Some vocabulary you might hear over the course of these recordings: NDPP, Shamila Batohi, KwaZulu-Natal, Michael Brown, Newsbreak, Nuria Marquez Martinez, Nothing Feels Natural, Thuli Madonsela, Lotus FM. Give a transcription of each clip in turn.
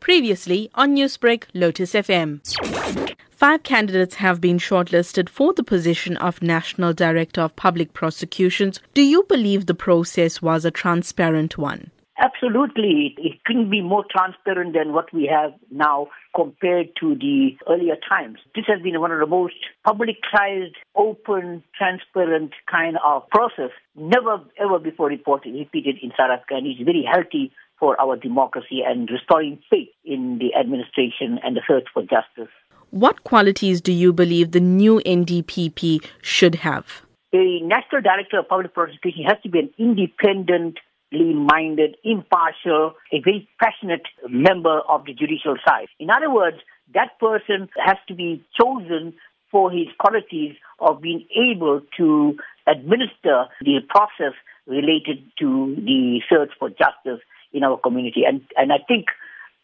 Previously on Newsbreak, Lotus FM. 5 candidates have been shortlisted for the position of National Director of Public Prosecutions. Do you believe the process was a transparent one? Absolutely. It couldn't be more transparent than what we have now compared to the earlier times. This has been one of the most publicized, open, transparent kind of process, never ever before repeated in South Africa, and it's very healthy for our democracy and restoring faith in the administration and the search for justice. What qualities do you believe the new NDPP should have? The National Director of Public Prosecution has to be an independent, minded, impartial, a very passionate member of the judicial side. In other words, that person has to be chosen for his qualities of being able to administer the process related to the search for justice in our community. And I think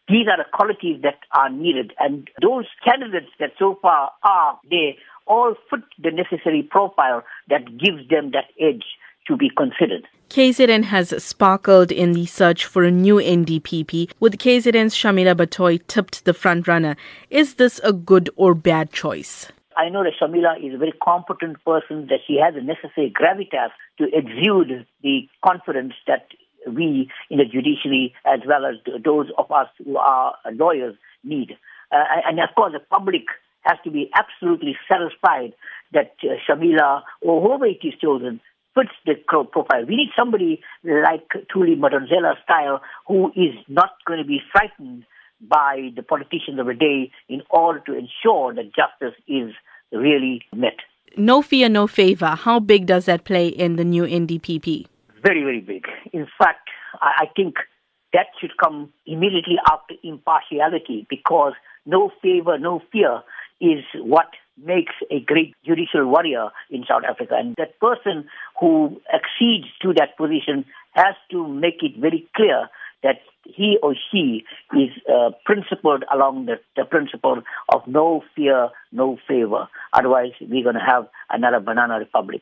these are the qualities that are needed. And those candidates that so far are there all fit the necessary profile that gives them that edge to be considered. KZN has sparkled in the search for a new NDPP, with KZN's Shamila Batohi tipped the frontrunner. Is this a good or bad choice? I know that Shamila is a very competent person, that she has the necessary gravitas to exude the confidence that we in the judiciary, as well as those of us who are lawyers, need. And of course, the public has to be absolutely satisfied that Shamila, or whoever it is chosen, fits the profile. We need somebody like Thuli Madonsela style, who is not going to be frightened by the politicians of the day in order to ensure that justice is really met. No fear, no favour. How big does that play in the new NDPP? Very, very big. In fact, I think that should come immediately after impartiality, because no favour, no fear is what makes a great judicial warrior in South Africa. And that person who accedes to that position has to make it very clear that he or she is principled along the principle of no fear, no favor. Otherwise, we're going to have another banana republic.